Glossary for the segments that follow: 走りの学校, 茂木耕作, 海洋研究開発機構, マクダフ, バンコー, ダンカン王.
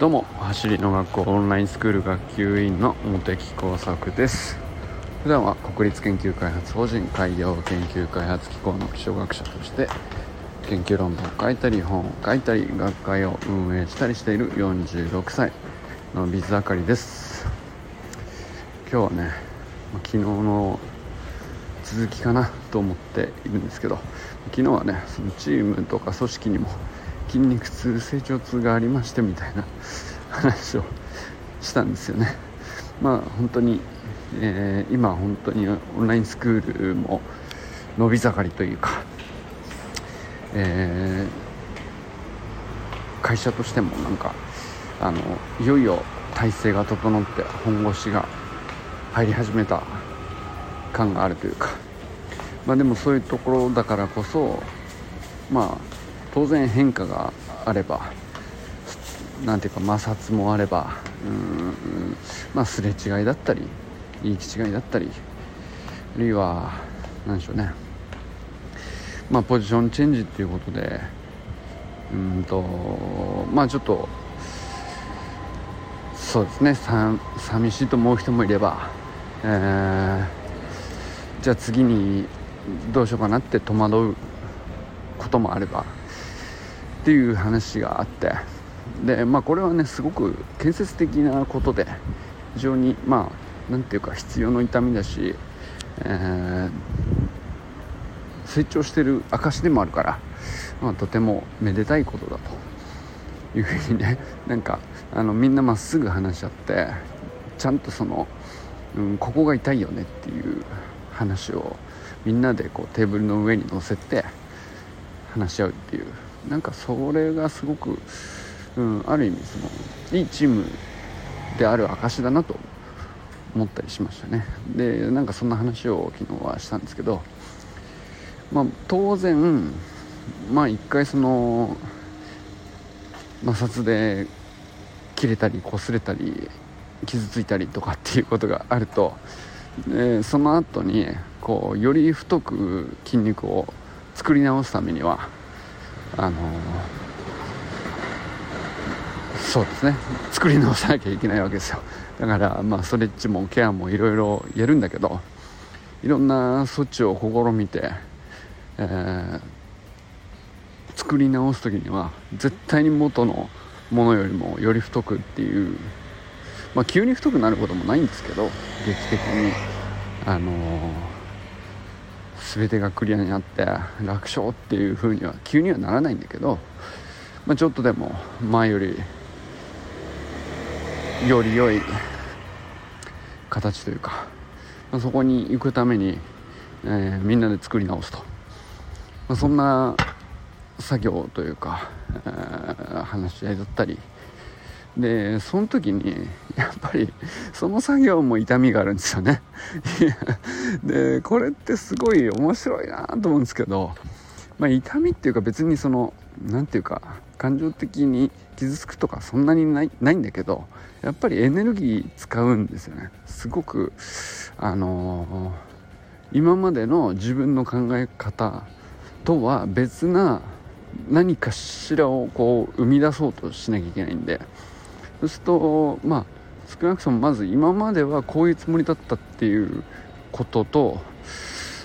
どうも、走りの学校オンラインスクール学級委員の茂木耕作です。普段は国立研究開発法人海洋研究開発機構の気象学者として研究論文を書いたり本を書いたり学会を運営したりしている46歳のビズあかりです。今日はね、昨日の続きかなと思っているんですけど、昨日はね、そのチームとか組織にも筋肉痛、成長痛がありましてみたいな話をしたんですよね。本当に、今本当にオンラインスクールも伸び盛りというか、会社としてもいよいよ体制が整って本腰が入り始めた感があるというか、でもそういうところだからこそ、当然変化があれば、摩擦もあれば、すれ違いだったり行き違いだったり、あるいはポジションチェンジっていうことで、ちょっとそうですね、寂しいと思う人もいれば、じゃあ次にどうしようかなって戸惑うこともあればっていう話があって、で、これはね、すごく建設的なことで、非常に必要の痛みだし、成長してる証でもあるから、とてもめでたいことだというふうにね、みんなまっすぐ話し合って、ちゃんとここが痛いよねっていう話をみんなでテーブルの上に乗せて話し合うっていう、それがすごく、ある意味いいチームである証だなと思ったりしましたね。で、そんな話を昨日はしたんですけど、当然一回摩擦で切れたり擦れたり傷ついたりとかっていうことがあると、その後により太く筋肉を作り直すためにはそうですね、作り直さなきゃいけないわけですよ。だからストレッチもケアもいろいろやるんだけど、いろんな措置を試みて、作り直すときには絶対に元のものよりもより太くっていう、急に太くなることもないんですけど、劇的に全てがクリアになって楽勝っていう風には急にはならないんだけど、ちょっとでも前よりより良い形というか、そこに行くために、みんなで作り直すと、そんな作業というか、話し合いだったりで、その時にやっぱりその作業も痛みがあるんですよね。で、これってすごい面白いなと思うんですけど、痛みっていうか別に感情的に傷つくとかそんなにないんだけど、やっぱりエネルギー使うんですよね。すごく今までの自分の考え方とは別な何かしらを生み出そうとしなきゃいけないんで、そうすると少なくともまず今まではこういうつもりだったっていうことと、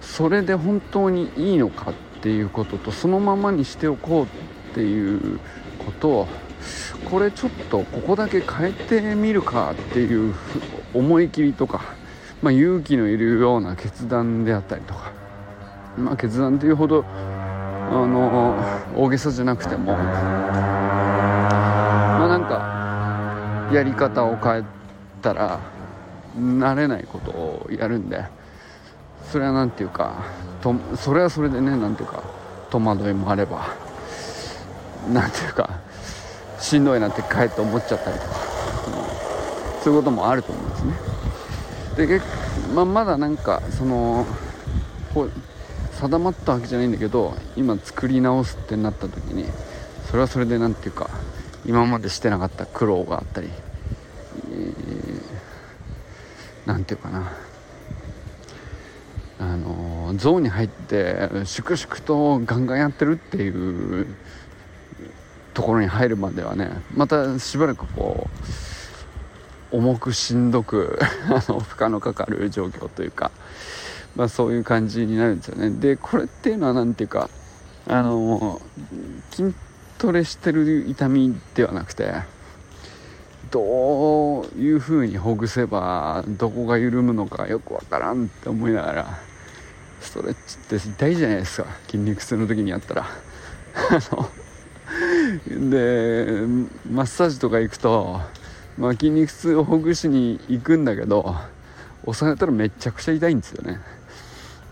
それで本当にいいのかっていうことと、そのままにしておこうっていうこと、これちょっとここだけ変えてみるかっていう思い切りとか、勇気のいるような決断であったりとか、決断というほど大げさじゃなくても、やり方を変えたら慣れないことをやるんで、それはそれはそれでね、戸惑いもあれば、しんどいなってかえって思っちゃったりとか、そういうこともあると思うんですね。で、まだ定まったわけじゃないんだけど、今作り直すってなった時に、それはそれで今までしてなかった苦労があったり、ゾーンに入って粛々とガンガンやってるっていうところに入るまではね、またしばらくこう重くしんどく負荷のかかる状況というか、まあ、そういう感じになるんですよね。でこれっていうのはなんていうか、筋トレしてる痛みではなくて、どういう風にほぐせばどこが緩むのかよくわからんって思いながら、ストレッチって痛いじゃないですか、筋肉痛の時にやったらでマッサージとか行くと、まあ、筋肉痛をほぐしに行くんだけど、押されたらめちゃくちゃ痛いんですよね。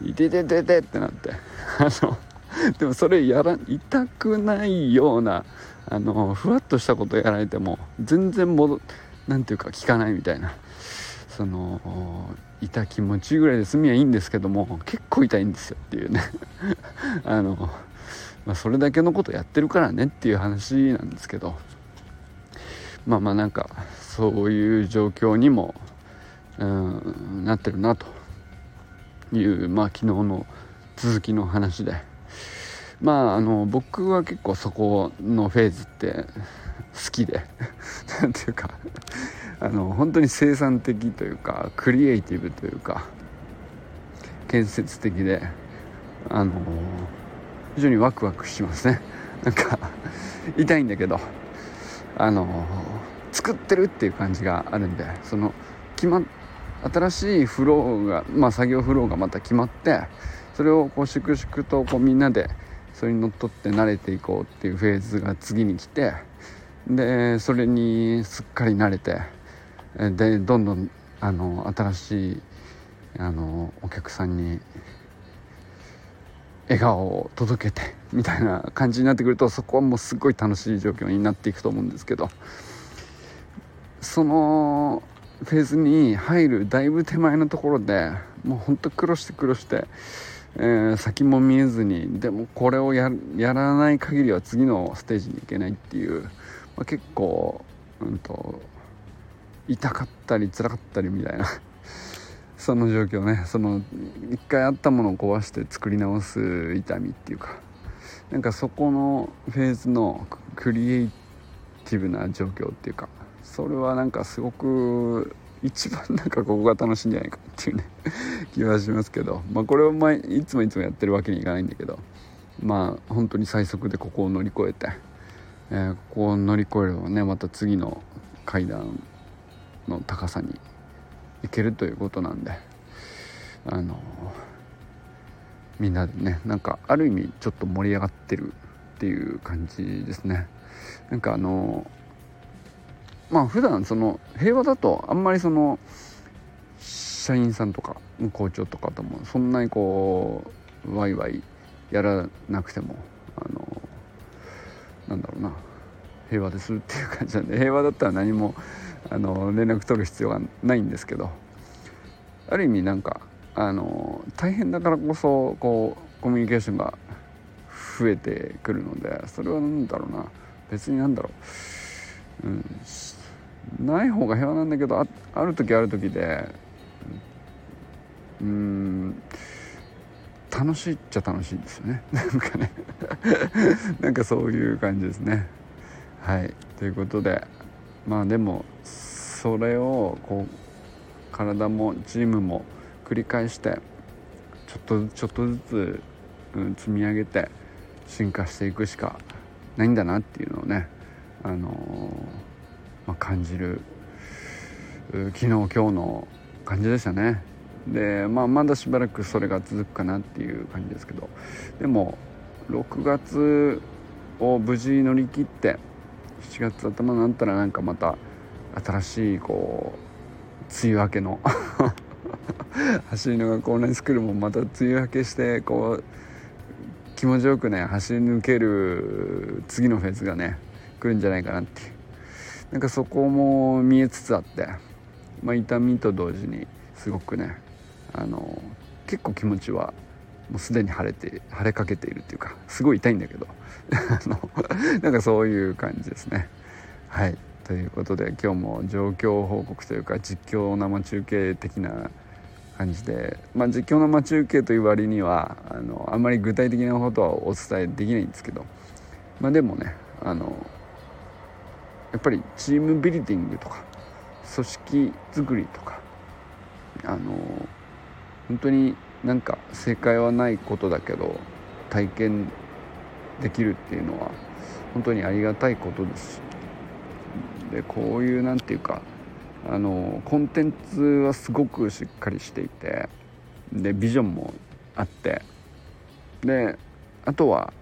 痛いってなって、でもそれ痛くないようなふわっとしたことやられても全然なんていうか効かないみたいな、その痛気持ちいいぐらいで済みはいいんですけども、結構痛いんですよっていうねまあ、それだけのことやってるからねっていう話なんですけど、まあまあなんかそういう状況にもなってるなという、まあ、昨日の続きの話で、まあ、僕は結構そこのフェーズって好きでなんていうか本当に生産的というかクリエイティブというか建設的で、非常にワクワクしますね。なんか痛いんだけど作ってるっていう感じがあるんで、その新しいフローが、まあ、作業フローがまた決まって、それをこう粛々とこうみんなでそれにのっとって慣れていこうっていうフェーズが次に来て、でそれにすっかり慣れて、でどんどん新しいお客さんに笑顔を届けてみたいな感じになってくると、そこはもうすごい楽しい状況になっていくと思うんですけど、そのフェーズに入るだいぶ手前のところでもうほんと苦労して、先も見えずに、でもこれをやらない限りは次のステージに行けないっていう、まあ、結構、痛かったり辛かったりみたいなその状況ね、その一回あったものを壊して作り直す痛みっていうか、なんかそこのフェーズのクリエイティブな状況っていうか、それはなんかすごく一番なんかここが楽しいんじゃないかっていうね気はしますけど、まあこれをいつもやってるわけにいかないんだけど、まあ本当に最速でここを乗り越えて、ここを乗り越えればね、また次の階段の高さに行けるということなんで、みんなでね、なんかある意味ちょっと盛り上がってるっていう感じですね。なんかまあ普段その平和だとあんまりその社員さんとか校長とかともそんなにこうワイワイやらなくてもなんだろうな、平和ですっていう感じなんで、平和だったら何も連絡取る必要がないんですけど、ある意味なんか大変だからこそこうコミュニケーションが増えてくるので、それはなんだろうな、別になんだろう、ない方が平和なんだけど、ある時ある時で楽しいっちゃ楽しいんですよねなんかねなんかそういう感じですね。はい、ということで、まあでもそれをこう体もチームも繰り返してちょっとずつ、積み上げて進化していくしかないんだなっていうのをね、まあ、感じる昨日今日の感じでしたね。で、まあ、まだしばらくそれが続くかなっていう感じですけど、でも6月を無事乗り切って7月頭になったら、なんかまた新しいこう梅雨明けの走りの学校のスクールもまた梅雨明けしてこう気持ちよくね走り抜ける次のフェーズがね来るんじゃないかなって、なんかそこも見えつつあって、まあ、痛みと同時にすごくね結構気持ちはもうすでに晴れかけているっていうか、すごい痛いんだけどなんかそういう感じですね。はい、ということで今日も状況報告というか実況生中継的な感じで、まあ、実況生中継という割にはあんまり具体的なことはお伝えできないんですけど、まあでもねやっぱりチームビルディングとか組織作りとか、本当になんか正解はないことだけど体験できるっていうのは本当にありがたいことです。で、こういうなんていうかコンテンツはすごくしっかりしていて、でビジョンもあって、であとは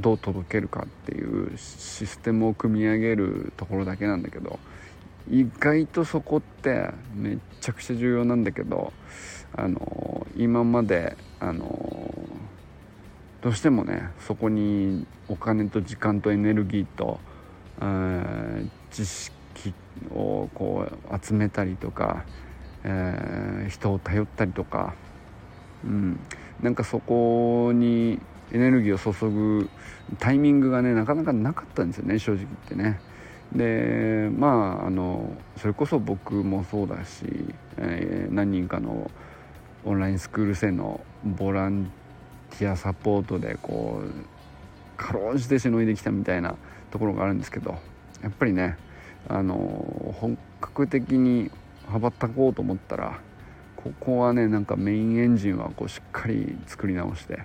どう届けるかっていうシステムを組み上げるところだけなんだけど、意外とそこってめちゃくちゃ重要なんだけど、今までどうしてもね、そこにお金と時間とエネルギーと知識をこう集めたりとか、人を頼ったりとか、なんかそこにエネルギーを注ぐタイミングがね、なかなかなかったんですよね、正直言ってね。でそれこそ僕もそうだし、何人かのオンラインスクール生のボランティアサポートでこうかろうじてしのいできたみたいなところがあるんですけど、やっぱりね本格的に羽ばたこうと思ったら、ここはねなんかメインエンジンはこうしっかり作り直してっ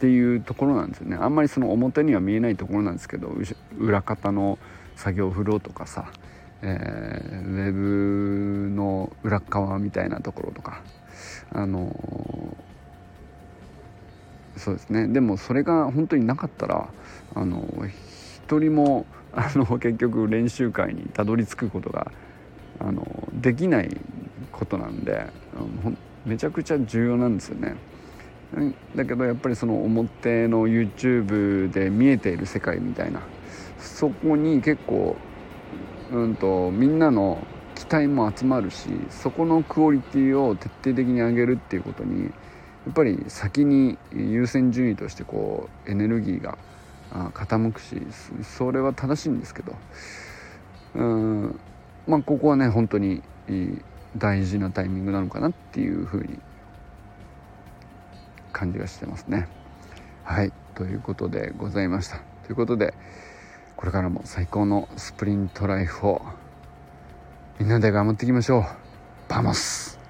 ていうところなんですよね。あんまりその表には見えないところなんですけど、裏方の作業フローとかさ、ウェブの裏側みたいなところとか、そうですね。でもそれが本当になかったら一人も結局練習会にたどり着くことができないことなんで、めちゃくちゃ重要なんですよね。だけどやっぱりその表の YouTube で見えている世界みたいな、そこに結構みんなの期待も集まるし、そこのクオリティを徹底的に上げるっていうことにやっぱり先に優先順位としてこうエネルギーが傾くし、それは正しいんですけど、ここはね本当に大事なタイミングなのかなっていうふうに感じがしてますね。はい、ということでございました。ということでこれからも最高のスプリントライフをみんなで頑張っていきましょう。バモス。